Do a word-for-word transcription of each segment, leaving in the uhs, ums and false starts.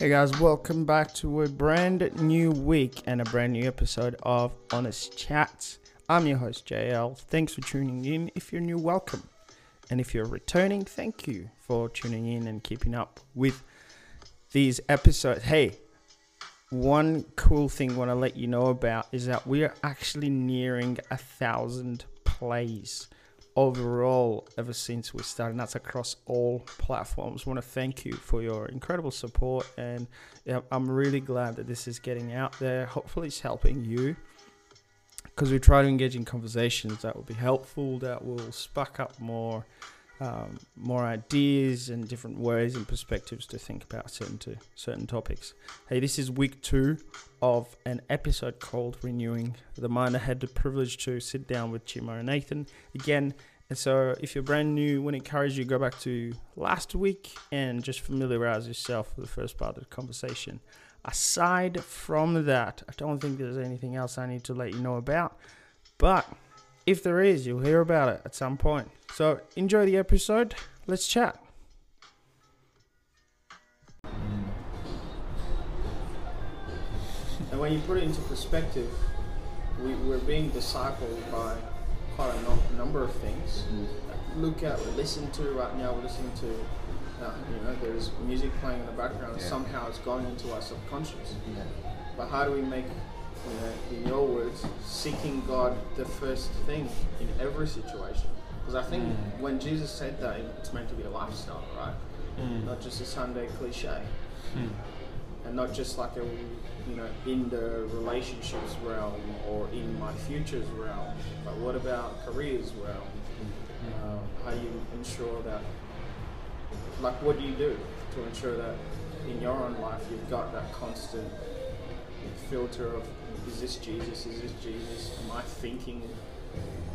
Hey guys, welcome back to a brand new week and a brand new episode of Honest Chats. I'm your host J L. Thanks for tuning in. If you're new, welcome. And if you're returning, thank you for tuning in and keeping up with these episodes. Hey, one cool thing I want to let you know about is that we are actually nearing a thousand plays overall ever since we started. That's across all platforms. I want to thank you for your incredible support, and I'm really glad that this is getting out there. Hopefully it's helping you, because we try to engage in conversations that will be helpful, that will spark up more um, more ideas and different ways and perspectives to think about certain to certain topics. Hey, this is week two of an episode called Renewing the Mind. I had the privilege to sit down with Chimo and Nathan again. And so if you're brand new, I would encourage you to go back to last week and just familiarize yourself with the first part of the conversation. Aside from that, I don't think there's anything else I need to let you know about. But if there is, you'll hear about it at some point. So enjoy the episode. Let's chat. And when you put it into perspective, we, we're being discipled by quite a no, number of things. Mm. Like look at, we listen to right now, we're listening to, uh, you know, there's music playing in the background. Yeah. Somehow it's going into our subconscious. Yeah. But how do we make, you know, in your words, seeking God the first thing in every situation? Because I think mm. when Jesus said that, it's meant to be a lifestyle, right? Mm. Not just a Sunday cliche. Mm. And not just like a, you know, in the relationships realm or in my futures realm, but what about careers realm? Um, how you ensure that, like what do you do to ensure that in your own life you've got that constant filter of, is this Jesus, is this Jesus, am I thinking,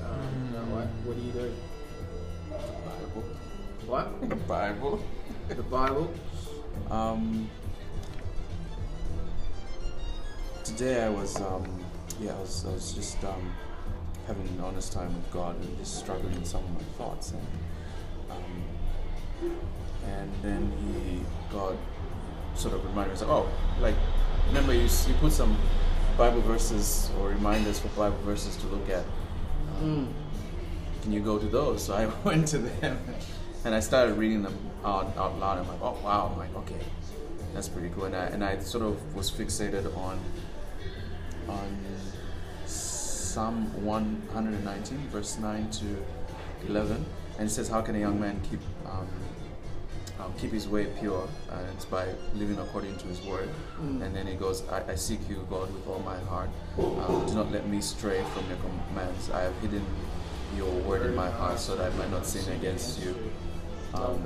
um, you know, like, what do you do? Bible. What? The Bible. The Bible. um... Today I was, um, yeah, I was, I was just um, having an honest time with God and just struggling with some of my thoughts, and um, and then he, God, sort of reminded me, oh, like, remember you you put some Bible verses or reminders for Bible verses to look at. Um, mm. Can you go to those? So I went to them and I started reading them out out loud. I'm like, oh wow, I'm like, okay, that's pretty cool. And I and I sort of was fixated on. on Psalm one nineteen, verse nine to eleven, and it says, how can a young man keep um, um, keep his way pure? Uh, it's by living according to his word. Mm. And then it goes, I, I seek you, God, with all my heart. Um, do not let me stray from your commands. I have hidden your word in my heart so that I might not sin against you. Um,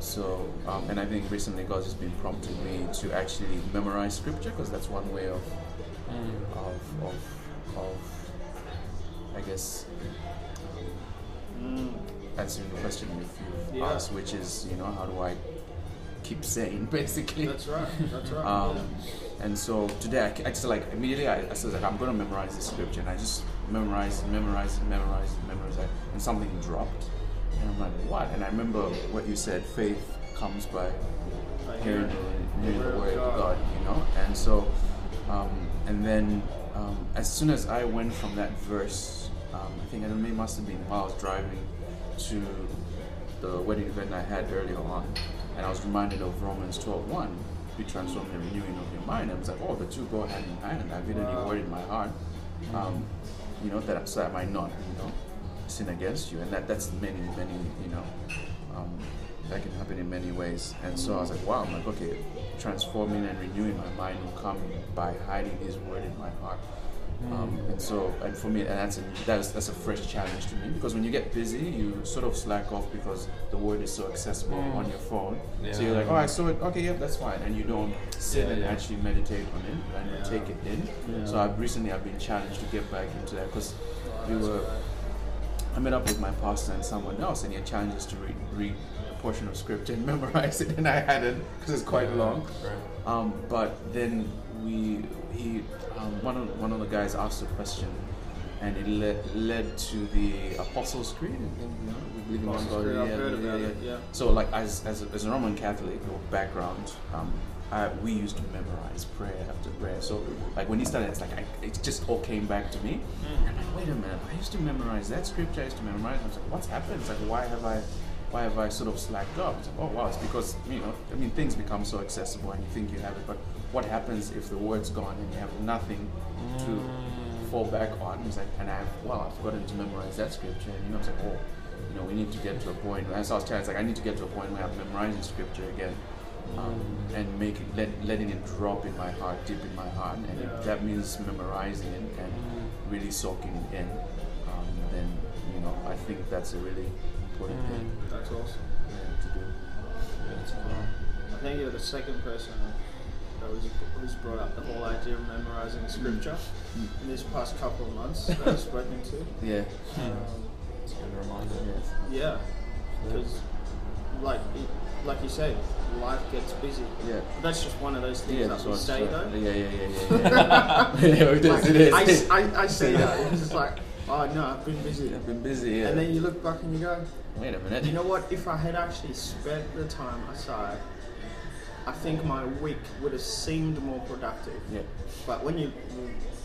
so, um, and I think recently God's just been prompting me to actually memorize scripture, because that's one way of Mm. Of, of, of, I guess, um, mm. answering the question you've yeah. asked, which is, you know, how do I keep sane, basically? That's right, that's right. um, yeah. And so today, I actually, like, immediately I, I said, like, I'm going to memorize this scripture, and I just memorized, memorized, memorized, memorized, and something dropped. And I'm like, what? And I remember what you said, faith comes by hearing the word of God, you know? And so, um, and then um, as soon as I went from that verse, um, I think it must have been while I was driving to the wedding event I had earlier on, and I was reminded of Romans twelve one, be transformed in the renewing of your mind. I was like, oh, the two go hand in hand, and I've hidden your word in my heart, um, you know, that so I might not, you know, sin against you. And that that's many, many, you know, um, that can happen in many ways. And so I was like, wow, I'm like, okay, transforming and renewing my mind will come by hiding his word in my heart. Mm. Um, and so, and for me, and that's a, that's, that's a fresh challenge to me, because when you get busy, you sort of slack off because the word is so accessible mm. on your phone. Yeah. So you're like, oh, I saw it, okay, yeah, that's fine. And you don't sit yeah, and yeah. actually meditate on it and yeah. take it in. Yeah. So I've recently, I've been challenged to get back into that, because wow, we were, right. I met up with my pastor and someone else, and he had challenges to read, read portion of scripture and memorize it, and I hadn't, because it's quite long. Um, but then we, he, um, one of one of the guys asked a question, and it led led to the Apostles' Creed. You know, we believe in one God. Yeah, yeah, yeah. So, like, as as a, as a Roman Catholic background, um, I, we used to memorize prayer after prayer. So like when he started, it's like I, it just all came back to me. Mm. And I'm like, wait a minute, I used to memorize that scripture. I used to memorize. And I was like, what's happened? It's like, why have I, why have I sort of slacked off? It's like, oh wow, it's because you know, I mean, things become so accessible, and you think you have it, but what happens if the word's gone and you have nothing mm. to fall back on? It's like, and I've well, I've forgotten to memorize that scripture. And you know, it's like, oh, you know, we need to get to a point. And so I was telling, it's like I need to get to a point where I'm memorizing scripture again. Um, and make it, let, letting it drop in my heart, deep in my heart, and yeah. it, that means memorizing it and, and mm. really soaking it in. Um, then you know, I think that's a really important mm. thing. That's awesome. Yeah, to do. That's cool. I think you're the second person that was, who's brought up the whole idea of memorizing scripture mm. in these past couple of months that I've spoken to. Yeah. Um, it's a good reminder. Yeah, because yeah. like. It, Like you say, life gets busy. Yeah. But that's just one of those things yeah, that we say, right. though. Yeah, yeah, yeah, yeah. yeah. yeah it is, like, it is. I, I, I say that. It's just like, oh no, I've been busy. I've been busy, yeah. And then you look back and you go, wait a minute. You know what? If I had actually spent the time aside, I think my week would have seemed more productive. Yeah. But when you,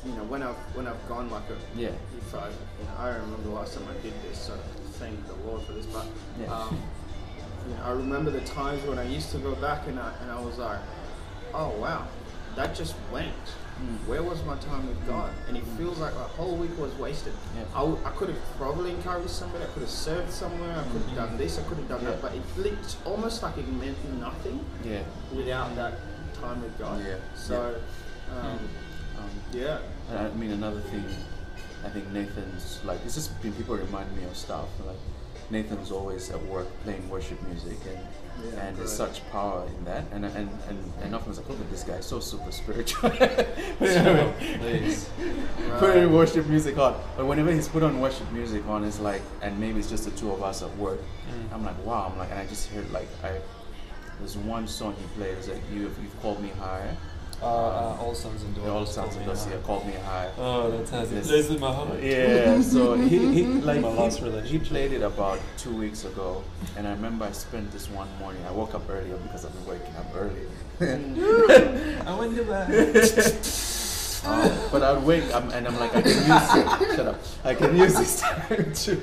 you know, when I've when I've gone like a, yeah. If I, you know, I remember last time I did this, so thank the Lord for this. But. Yeah. Um, You know, I remember the times when I used to go back and I, and I was like, oh wow, that just went. Mm. Where was my time with God? And it feels like a whole week was wasted. Yeah. I, w- I could have probably encouraged somebody, I could have served somewhere, I could have mm-hmm. done this, I could have done yeah. that, but it, it's almost like it meant nothing yeah. without that time with God. Yeah. So, yeah. Um, um, yeah. I mean, another thing, I think Nathan's like, it's just been people remind me of stuff. Like, Nathan's always at work playing worship music, and yeah, and there's such power in that. And and and, and often it's like, look at this guy, so super spiritual. So, please. Right. Putting worship music on, but whenever he's put on worship music on, it's like, and maybe it's just the two of us at work. Mm. I'm like, wow. I'm like, and I just heard like, I there's one song he played. It's like, you you've called me higher. Uh, uh, all sons and daughters. All sons and daughters. Yeah, called me high. Oh, that's has it. This is my heart. Yeah. So he, he like my last relationship. He played it about two weeks ago, and I remember I spent this one morning. I woke up earlier because I've been waking up early. I went to bed. Um, but I'd wake up and I'm like, I can use it. Shut up. I can use this time to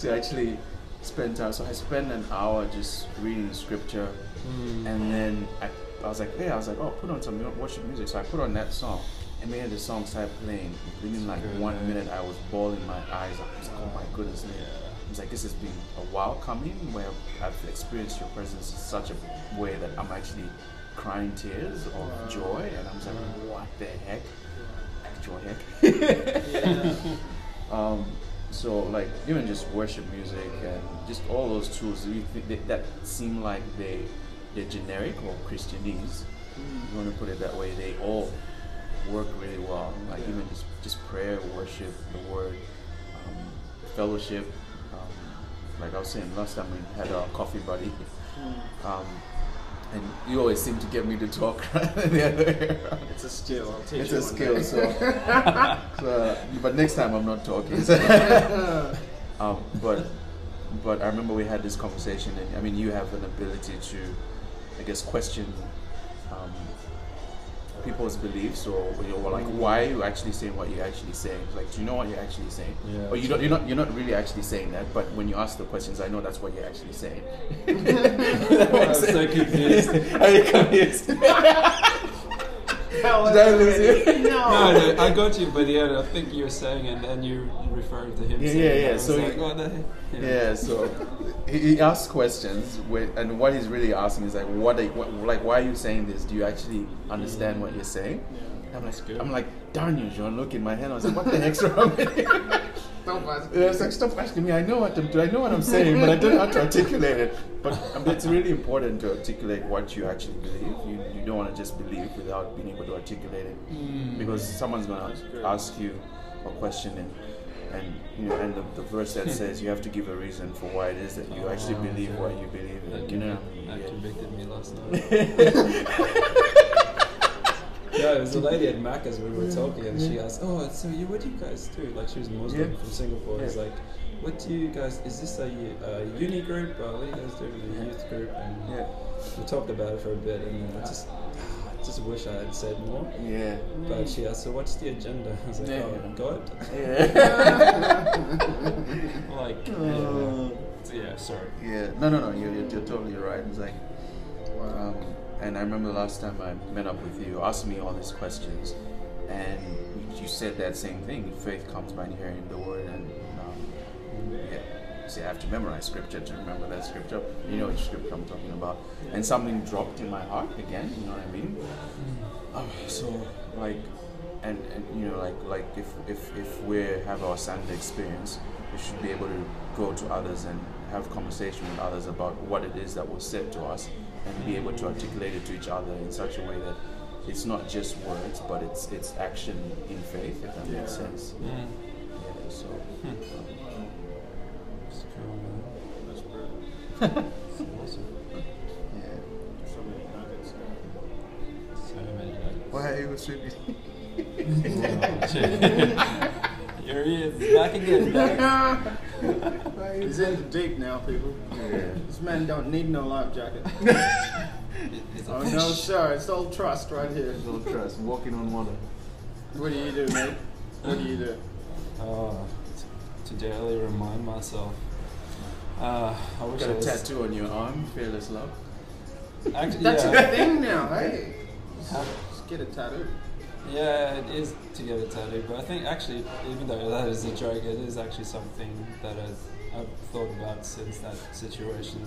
to actually spend time. So I spent an hour just reading scripture, mm. and then I. I was like, yeah, I was like, oh, put on some worship music. So I put on that song, and man, the song started playing. Within like good, one man. minute, I was bawling my eyes out. I was like, oh my goodness, man. I was like, this has been a while coming where I've experienced your presence in such a way that I'm actually crying tears of wow. joy. And I was like, what the heck? Actual heck. yeah. um, so like, even just worship music and just all those tools that seem like they, they're generic or Christianese, mm. you want to put it that way, they all work really well. Like yeah. even just, just prayer, worship, the word, um, fellowship. Um, like I was saying last time we had our coffee buddy, mm. um, and you always seem to get me to talk rather than the other way around. It's a skill. I'll teach it's you a skill. So, so, but next time I'm not talking. So. um, but but I remember we had this conversation, and I mean you have an ability to. I guess question um, people's beliefs, or you know, like why are you actually saying what you're actually saying? Like, do you know what you're actually saying? Yeah, or you don't, you're not, you're not really actually saying that. But when you ask the questions, I know that's what you're actually saying. Well, I'm so confused. Are you confused? Did I lose you? No, no, I got you. But yeah, I think you were saying, and then you referring to him. Yeah, yeah, yeah. So like, he, oh, no. yeah. yeah, so he, he asks questions, with, and what he's really asking is like, what, are you, what, like, why are you saying this? Do you actually understand yeah. what you're saying? Yeah. I'm like, I'm like, darn you, John. Look in my head. I was like, what the heck's wrong with you? Stop asking. I was like, stop asking me. I know what I'm, I know what I'm saying, but I don't know how to articulate it. But um, it's really important to articulate what you actually believe. You, you don't want to just believe without being able to articulate it, mm. because someone's gonna ask you a question and. And you know, and the, the verse that says you have to give a reason for why it is that you oh, actually wow, believe yeah. what you believe in. That, you know, that yeah. convicted me last night. No, it was a lady at Macca's we were talking, and she asked, "Oh, so you, what do you guys do?" Like she was Muslim yeah. from Singapore. Yeah. It's like, "What do you guys? Is this a uh, uni group? Or what do you guys do with a youth group?" And yeah. we talked about it for a bit, and I just. just wish I had said more. Yeah. But she asked, so what's the agenda? I was like, yeah. oh, God. Yeah. like, uh, yeah. yeah, sorry. Yeah, no, no, no, you're, you're totally right. It's like, wow. Um, and I remember the last time I met up with you, you asked me all these questions, and you said that same thing. Faith comes by hearing the word, and um, yeah. See, I have to memorize scripture to remember that scripture. You know which scripture I'm talking about. And something dropped in my heart again. You know what I mean? Oh, so like, and, and you know, like like if if if we have our Sunday experience, we should be able to go to others and have conversation with others about what it is that was said to us, and be able to articulate it to each other in such a way that it's not just words, but it's it's action in faith, if that yeah. makes sense. Yeah. yeah so. Hmm. That's cool, man. That's brilliant. That's awesome. Yeah. So many nuggets. So many nuggets. Why are you contributing? Here he is, back again. Back. He's in the deep now, people. Yeah. This man don't need no life jacket. Oh no, sir! It's all trust right here. It's all trust. Walking on water. What do you do, mate? What do you do? Uh, to daily remind myself. Uh, I wish got I a was... tattoo on your arm. Fearless love. Actually, that's yeah. a good thing now. Hey, just, just get a tattoo. Yeah, it is to get a tattoo, but I think actually, even though that is a joke, it is actually something that I've, I've thought about since that situation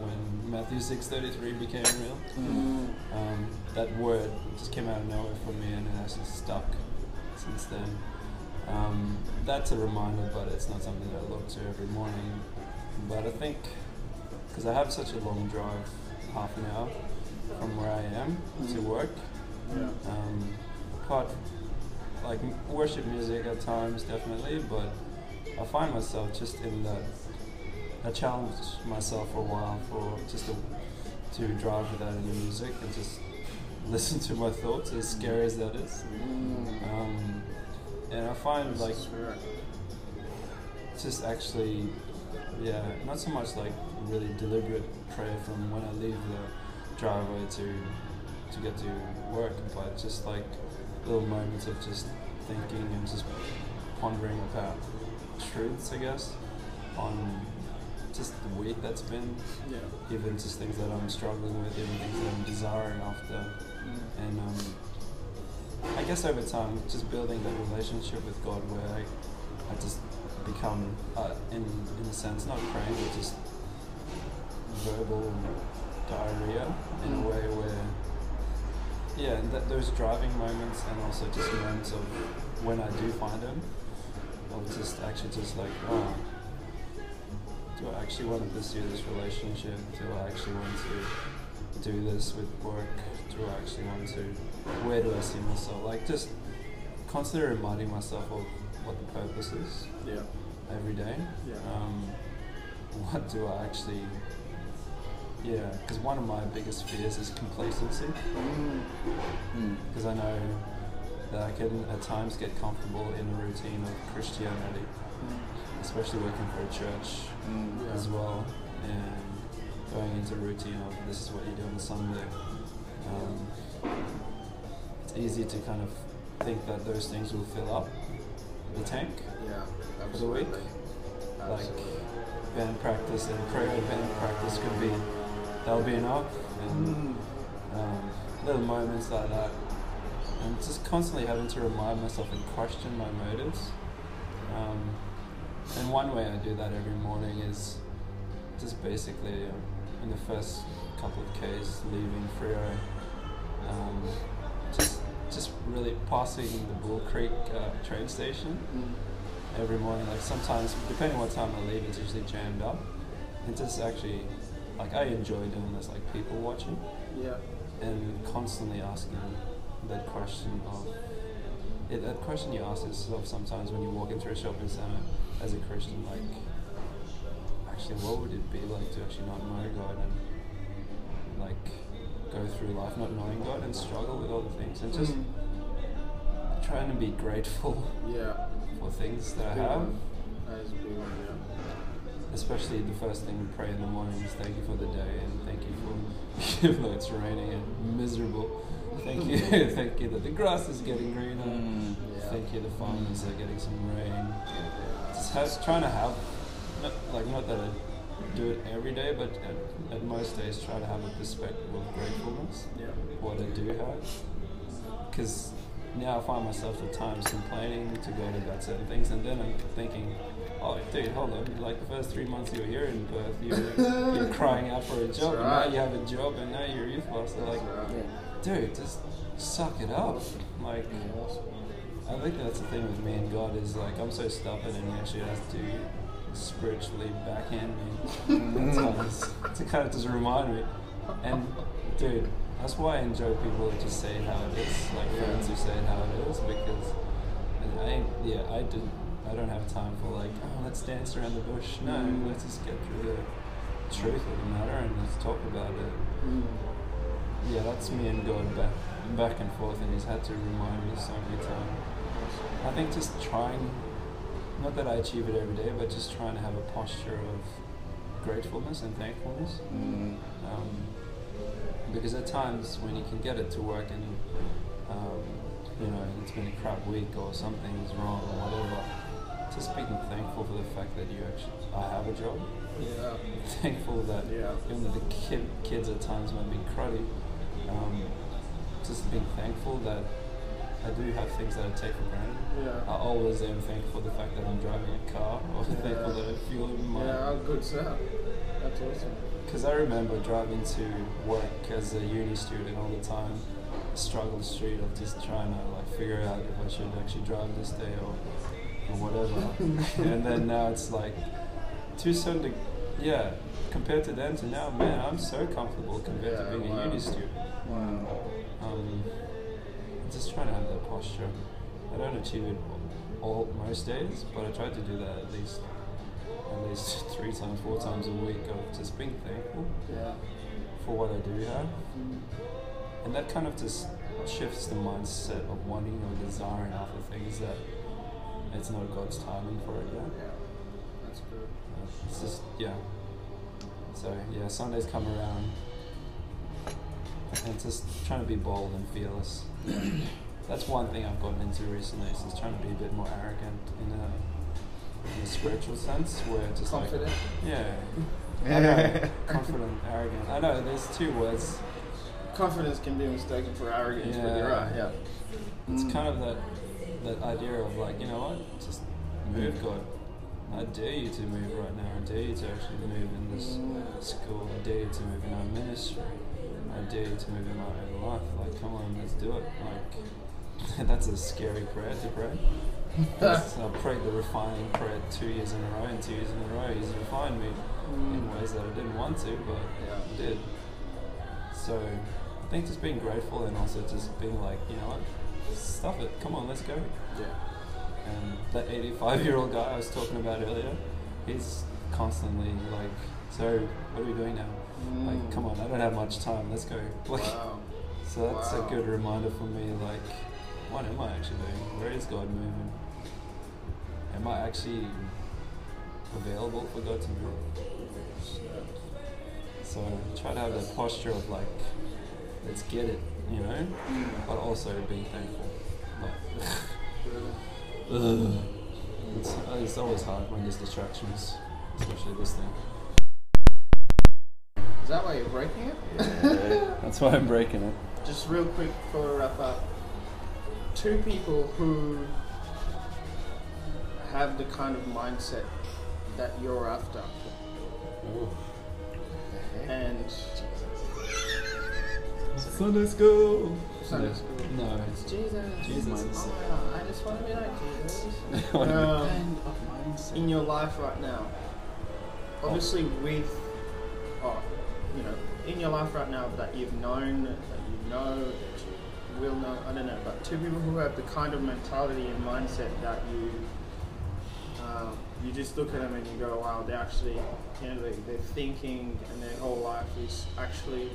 when Matthew six thirty-three became real. Mm. Um, that word just came out of nowhere for me, and it actually stuck since then. Um, that's a reminder, but it's not something that I look to every morning. But I think, because I have such a long drive, half an hour from where I am mm. to work, yeah. um, But like worship music at times, definitely, but I find myself just in that. I challenge myself for a while for just to, to drive without any music and just listen to my thoughts, as scary as that is. Um, and I find like just actually, yeah, not so much like really deliberate prayer from when I leave the driveway to to get to work, but just like little moments of just thinking and just pondering about truths, I guess, on just the week that's been, yeah. even just things that I'm struggling with, even things that I'm desiring after. Mm. And um, I guess over time, just building that relationship with God where I, I just become, uh, in, in a sense, not praying, but just verbal diarrhea in a way where yeah, and that, those driving moments, and also just moments of when I do find them, of just actually just like, oh, do I actually want to pursue this relationship? Do I actually want to do this with work? Do I actually want to, where do I see myself? Like just constantly reminding myself of what the purpose is yeah. every day. Yeah. Um, what do I actually... Yeah, because one of my biggest fears is complacency. Because mm. I know that I can at times get comfortable in a routine of Christianity, mm. especially working for a church mm, yeah. as well, and going into a routine of this is what you do on a Sunday. Um, it's easy to kind of think that those things will fill up the tank yeah, for the week. Absolutely. Like band practice and prayer and band practice could be. That'll be enough, and um, little moments like that, and just constantly having to remind myself and question my motives. Um, and one way I do that every morning is just basically um, in the first couple of Ks leaving Freo, um, just just really passing the Bull Creek uh, train station mm. every morning. Like sometimes, depending on what time I leave, it's usually jammed up. It's just actually. Like I enjoy doing this, like people watching, yeah, and constantly asking that question of it, that question you ask yourself sometimes when you're walking through a shopping center as a Christian, like actually, what would it be like to actually not know God and like go through life not knowing God and struggle with all the things and just mm. trying to be grateful, yeah, for things that I have. That is a big one, yeah. Especially the first thing we pray in the morning is thank you for the day and thank you for, even though it's raining and miserable, Thank you, thank you that the grass is getting greener. Mm, yeah. Thank you the farmers mm. are getting some rain. Yeah. Just have, trying to have, not, like not that I do it every day, but at, at most days try to have a perspective of gratefulness. Yeah. What I do have, because now I find myself at times complaining to God about certain things, and then I'm thinking, oh, dude, hold on. Like the first three months you were here in Perth, you were, you're crying out for a job, right. And now you have a job, and now you're a youth pastor. Like, right. Dude, just suck it up. Like, I think that's the thing with me and God is like, I'm so stubborn, and He actually has to spiritually backhand me. To kind of just remind me. And, dude, that's why I enjoy people that just say it how it is, like yeah. friends who say it how it is, because I ain't, yeah, I didn't. I don't have time for like, oh, let's dance around the bush. No, mm. let's just get through the truth of the matter and let's talk about it. Mm. Yeah, that's me and God back, back and forth, and He's had to remind me so many times. I think just trying, not that I achieve it every day, but just trying to have a posture of gratefulness and thankfulness. Mm. Um, because at times when you can get it to work and um, you know, it's been a crap week or something's wrong or whatever, just being thankful for the fact that you actually, I have a job. Yeah. Thankful that yeah. even the kid, kids at times might be cruddy. Um, just being thankful that I do have things that I take for granted. Yeah. I always am thankful for the fact that I'm driving a car, or yeah. thankful that I fuel in my... Yeah, good stuff. That's awesome. Because I remember driving to work as a uni student all the time, struggle street of just trying to like figure out if I should actually drive this day or... or whatever. And then now it's like too soon to, yeah, compared to then to now, man, I'm so comfortable compared yeah, to being wow. a uni student. Wow. Um, I'm just trying to have that posture. I don't achieve it all most days, but I try to do that at least at least three times, four times a week of just being thankful yeah. for what I do have. And that kind of just shifts the mindset of wanting or desiring after things that it's not God's timing for it yet. Yeah, that's good. Uh, it's just, yeah. So, yeah, Sundays come around and just trying to be bold and fearless. That's one thing I've gotten into recently, is just trying to be a bit more arrogant in a, in a spiritual sense, where just confident. Like... Confident? Yeah. I know, confident, arrogant. I know, there's two words. Confidence can be mistaken for arrogance, yeah. but you're right, yeah. It's mm. kind of that... that idea of like, you know what, just move God. I dare you to move right now. I dare you to actually move in this school. I dare you to move in our ministry. I dare you to move in my own life. Like, come on, let's do it. Like, that's a scary prayer to pray. I prayed the refining prayer two years in a row, and two years in a row He's refined me mm. in ways that I didn't want to, but yeah, I did. So I think just being grateful and also just being like, you know what, stuff it, come on, let's go. Yeah. And that eighty-five year old guy I was talking about earlier, he's constantly like, so what are we doing now? Mm. Like, come on, I don't have much time, let's go. Like, wow. So that's wow. a good reminder for me, like, what am I actually doing? Where is God moving? Am I actually available for God to move? So try to have that posture of like, let's get it, you know, but also being thankful. Like, it's, it's always hard when there's distractions, especially this thing. Is that why you're breaking it? Yeah, that's why I'm breaking it. Just real quick before we wrap up, two people who have the kind of mindset that you're after. Ooh. And... Sunday school. Sunday school. No. It's Jesus. Jesus. Oh, I just want to be like Jesus. um, and in your life right now, obviously with, oh, you know, in your life right now that you've known, that you know, that you will know, I don't know, but two people who have the kind of mentality and mindset that you, um, you just look at them and you go, wow, they're actually, you know, they, they're thinking and their whole life is actually...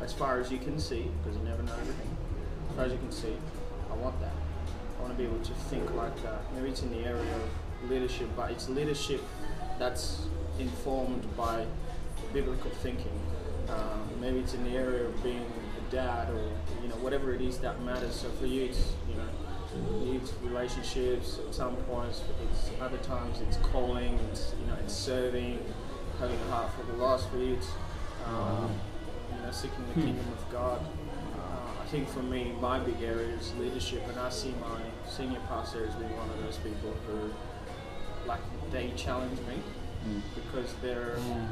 as far as you can see, because you never know everything, as far as you can see, I want that. I want to be able to think like that. Maybe it's in the area of leadership, but it's leadership that's informed by biblical thinking. Um, maybe it's in the area of being a dad or, you know, whatever it is that matters. So for you, it's, you know, it's relationships. At some points, it's other times it's calling, it's, you know, it's serving, having a heart for the lost. For you, it's, um, you know, seeking the kingdom of God. Uh, I think for me, my big area is leadership, and I see my senior pastor as being one of those people who, like, they challenge me mm. because they're, mm.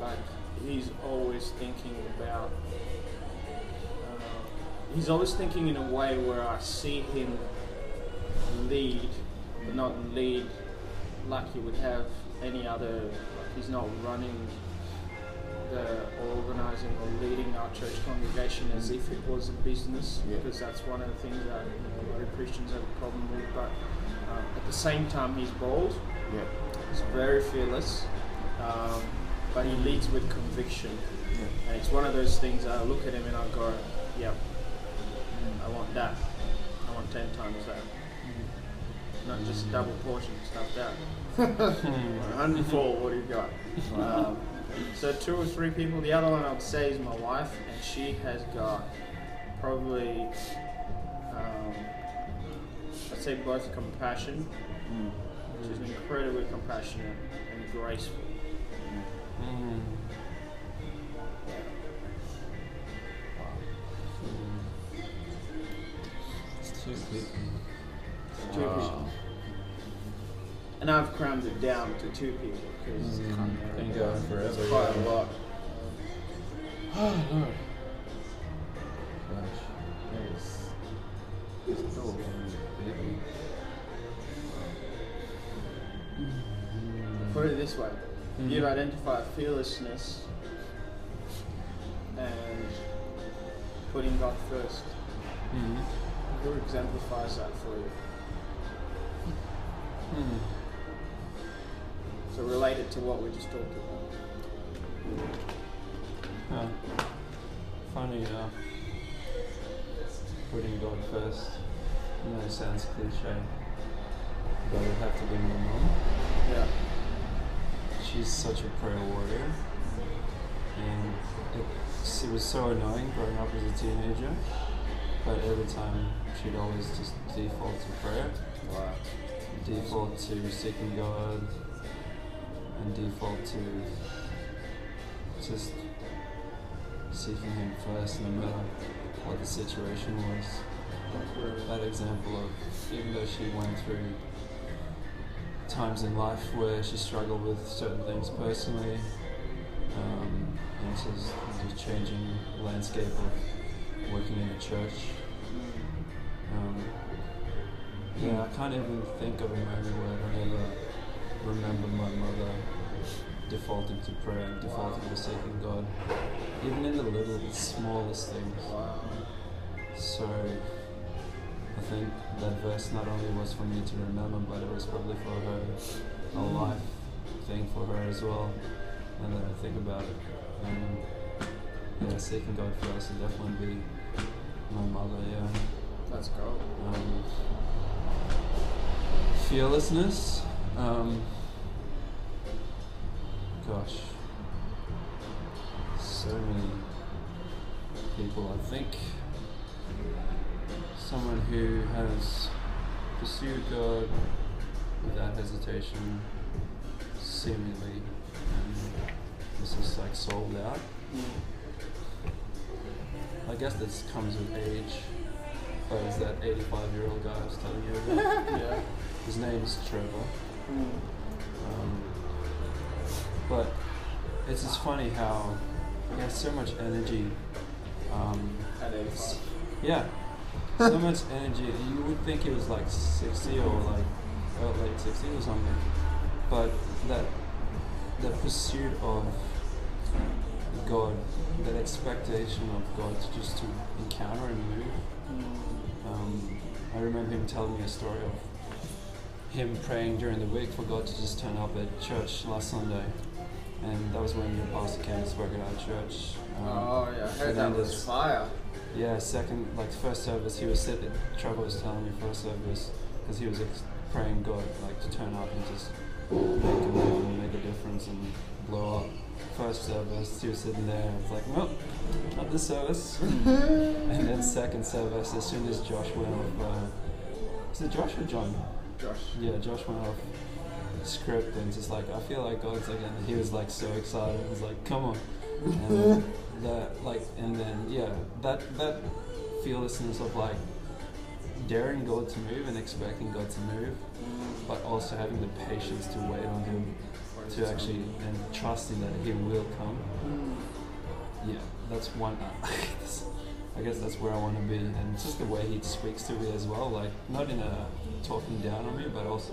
like, he's always thinking about, uh, he's always thinking in a way where I see him lead, but not lead like he would have any other, like he's not running the, or organising or leading our church congregation as if it was a business, yeah. because that's one of the things that, you know, a lot of Christians have a problem with, but um, at the same time he's bold, yeah. he's very fearless. Um, But he leads with conviction, yeah. and it's one of those things I look at him and I go, "Yep, mm. I want that. I want ten times that, mm. not just a double portion stuff that, a hundredfold. What do you got?" Um, so two or three people. The other one I'd say is my wife, and she has got probably, um, I'd say both compassion. Mm. She's incredibly compassionate and graceful. Mm. Two people. Two people. And I've crammed it down to two people because mm. thank God forever. It's quite yeah. a lot. Oh Lord. Gosh. That is so big. Put it this way. Mm-hmm. You've identified fearlessness and putting God first. Mm-hmm. Who exemplifies that for you? Mm-hmm. So related to what we just talked about. Uh, funny enough, putting God first, I know it sounds cliche, but it would have to be my mom. Yeah. She's such a prayer warrior, and it, it was so annoying growing up as a teenager, but every time she'd always just default to prayer, wow. default to seeking God, and default to just seeking Him first, no matter what the situation was. That example of, even though she went through times in life where she struggled with certain things personally, um, and just the changing landscape of working in a church. Um, yeah, I can't even think of a moment where I ever remember my mother defaulting to prayer and defaulting wow. to seeking God, even in the little, the smallest things. Wow. So I think that verse not only was for me to remember, but it was probably for her a life thing for her as well. And then I think about it, and yeah, seeking God first would definitely be my mother. Yeah, that's cool. Um, fearlessness. Um, gosh, so many people. I think. Someone who has pursued God without hesitation, seemingly, and was just like sold out. I guess this comes with age, but it's that eighty-five year old guy I was telling you about. Yeah. His name's Trevor. Um, but it's just funny how he has so much energy. Um, At eighty-five. Yeah. So much energy. You would think he was like sixty or like or late sixties or something, but that that pursuit of God, that expectation of God to just to encounter and move. Um, I remember him telling me a story of him praying during the week for God to just turn up at church last Sunday, and that was when your pastor came and spoke at our church. Um, oh yeah, I heard that was fire. Yeah, second, like first service, he was sitting, Trevor was telling me first service, because he was ex- praying God, like, to turn up and just make a move and make a difference and blow up first service. You're sitting there and it's like, well, not this service. And then second service, as soon as Josh went off, uh, is it Josh or John? Josh. Yeah, Josh went off script and just like, I feel like God's like, and he was like so excited. He was like, come on. And that, like, and then yeah, that that fearlessness of like daring God to move and expecting God to move, but also having the patience to wait on Him, to actually and trusting that He will come. Yeah, that's one. I guess that's where I want to be, and just the way He speaks to me as well, like not in a talking down on me, but also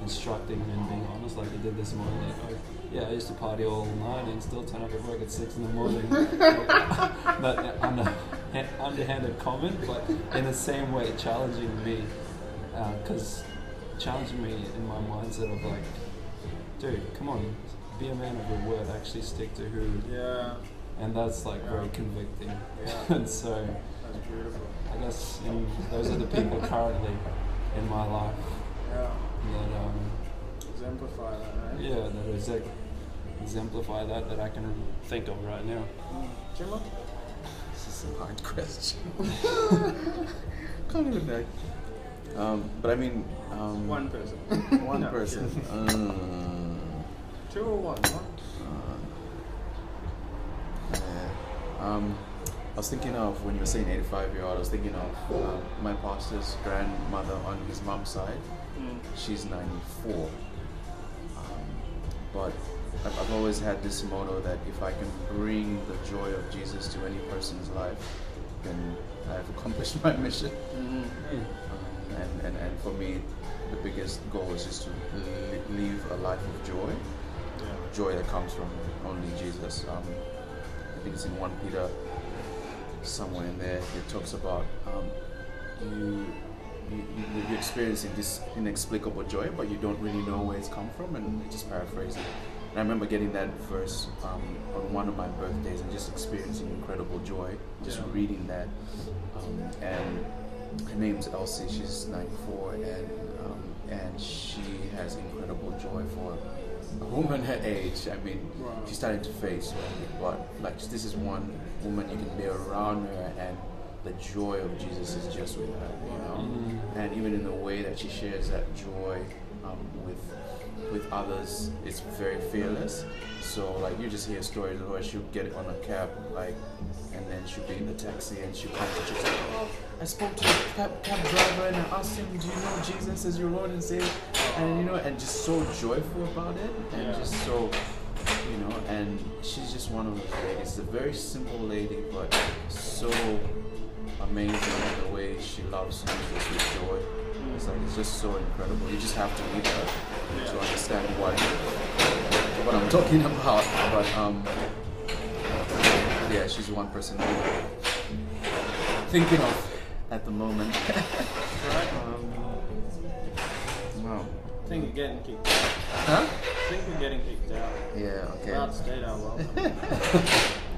instructing and being honest, like He did this morning. Like, yeah, I used to party all night and still turn up at work at six in the morning. But under, underhanded comment, but in the same way challenging me, because uh, challenging me in my mindset of like, dude, come on, be a man of your word, actually stick to who. Yeah. And that's like yeah. very convicting. Yeah. And so, that's beautiful. I guess you know, those are the people currently in my life. Yeah. That, um, exemplify that, right? Yeah, that is like, exemplify that that I can think of right now. Chimo? This is a hard question. Can't even know. Um, but I mean, um, one person. One no, person. Uh, Two or one? One. Uh, yeah. Um, I was thinking of when you were saying eighty-five year old. I was thinking of uh, my pastor's grandmother on his mum's side. Mm. She's ninety-four, um, but I've, I've always had this motto that if I can bring the joy of Jesus to any person's life, then I've accomplished my mission. Mm-hmm. um, and, and, and for me, the biggest goal is just to li- live a life of joy, yeah. joy that comes from only Jesus. Um, I think it's in First Peter, somewhere in there, it talks about um, you... you're experiencing this inexplicable joy, but you don't really know where it's come from, and just paraphrase it. And I remember getting that verse um, on one of my birthdays and just experiencing incredible joy, just yeah. reading that. Um, and her name's Elsie, she's ninety-four, and um, and she has incredible joy for a woman her age. I mean, wow. She's starting to face, but like this is one woman you can be around her and the joy of Jesus is just with her, you know, mm-hmm. and even in the way that she shares that joy um, with with others, it's very fearless. So like you just hear stories of her, she'll get on a cab, like, and then she'll be in the taxi and she'll come to Jesus. Oh, I spoke to the cab, cab driver and I asked him, do you know Jesus as your Lord and Savior? And you know, and just so joyful about it, and yeah. just so. You know, and she's just one of those ladies, a very simple lady, but so amazing in the way she loves Jesus with joy. It's like, it's just so incredible. You just have to meet her yeah. to understand what, what I'm talking about. But, um, yeah, she's one person I'm thinking of at the moment. um, wow. I think you're getting kicked out. Huh? I think we're getting kicked out. Yeah, okay. Not stayed out well.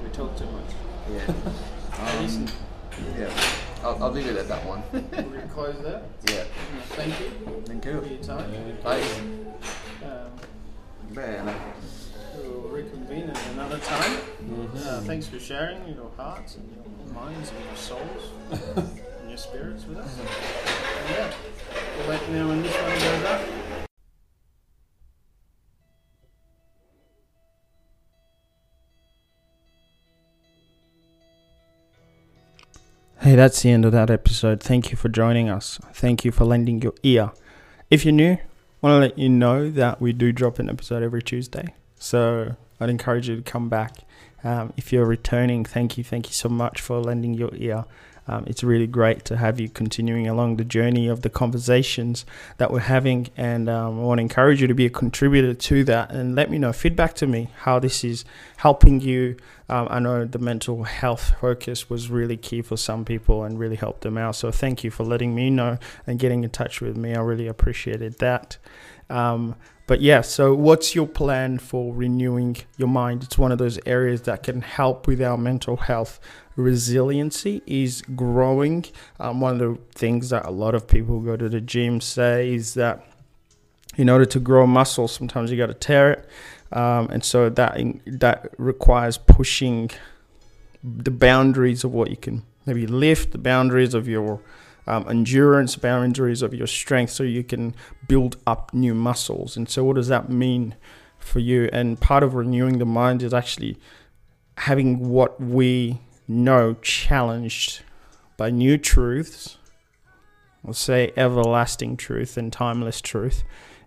We talk too much. Yeah. Um, yeah. I'll, I'll leave it at that one. Will we close there? Yeah. Thank you. Thank you. For your time. Bye. Um, Bye. We'll reconvene at another time. Mm-hmm. Uh, thanks for sharing your hearts and your minds and your souls and your spirits with us. And yeah. We'll let you know when this one goes up. Hey, that's the end of that episode. Thank you for joining us. Thank you for lending your ear. If you're new, I want to let you know that we do drop an episode every Tuesday. So I'd encourage you to come back. Um, if you're returning, thank you. Thank you so much for lending your ear. Um, it's really great to have you continuing along the journey of the conversations that we're having. And um, I want to encourage you to be a contributor to that. And let me know, feedback to me, how this is helping you. Um, I know the mental health focus was really key for some people and really helped them out. So thank you for letting me know and getting in touch with me. I really appreciated that. Um, but yeah, so what's your plan for renewing your mind? It's one of those areas that can help with our mental health. Resiliency is growing. Um, one of the things that a lot of people go to the gym say is that in order to grow muscle, sometimes you got to tear it. Um, and so that that requires pushing the boundaries of what you can maybe lift, the boundaries of your um, endurance, boundaries of your strength, so you can build up new muscles. And so what does that mean for you? And part of renewing the mind is actually having what we know challenged by new truths. I'll say everlasting truth and timeless truth,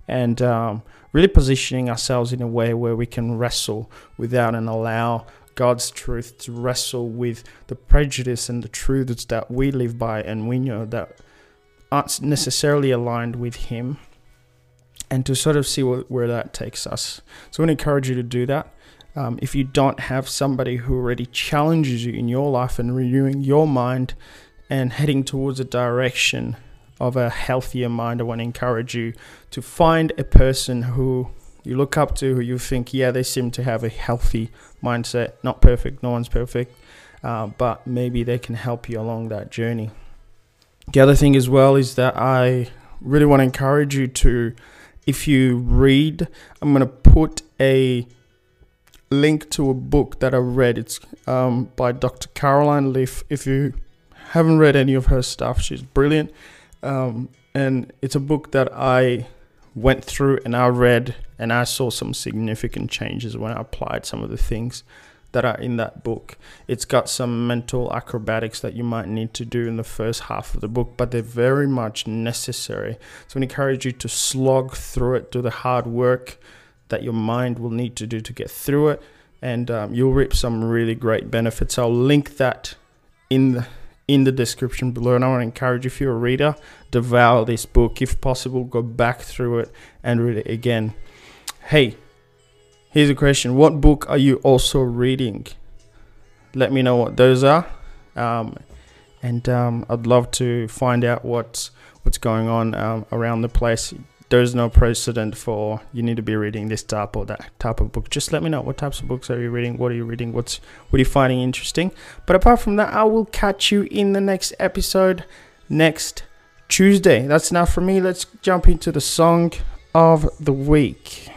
and um, really positioning ourselves in a way where we can wrestle without and allow God's truth to wrestle with the prejudice and the truths that we live by and we know that aren't necessarily aligned with Him, and to sort of see what, where that takes us. So I want to encourage you to do that. Um, if you don't have somebody who already challenges you in your life and renewing your mind and heading towards a direction of a healthier mind, I want to encourage you to find a person who you look up to, who you think, yeah, they seem to have a healthy mindset. Not perfect, no one's perfect, uh, but maybe they can help you along that journey. The other thing as well is that I really want to encourage you to, if you read, I'm going to put a link to a book that I read. It's um, by Doctor Caroline Leaf. If you haven't read any of her stuff, she's brilliant. Um, and it's a book that I went through and I read, and I saw some significant changes when I applied some of the things that are in that book. It's got some mental acrobatics that you might need to do in the first half of the book, but they're very much necessary. So I encourage you to slog through it, do the hard work that your mind will need to do to get through it, and um, you'll reap some really great benefits. I'll link that in the in the description below, and I want to encourage you, if you're a reader, devour this book. If possible, go back through it and read it again. Hey, here's a question. What book are you also reading? Let me know what those are, um, and um, I'd love to find out what's, what's going on um, around the place. There's no precedent for you need to be reading this type or that type of book. Just let me know what types of books are you reading, what are you reading, what's what are you finding interesting. But apart from that, I will catch you in the next episode next Tuesday. That's enough for me. Let's jump into the song of the week.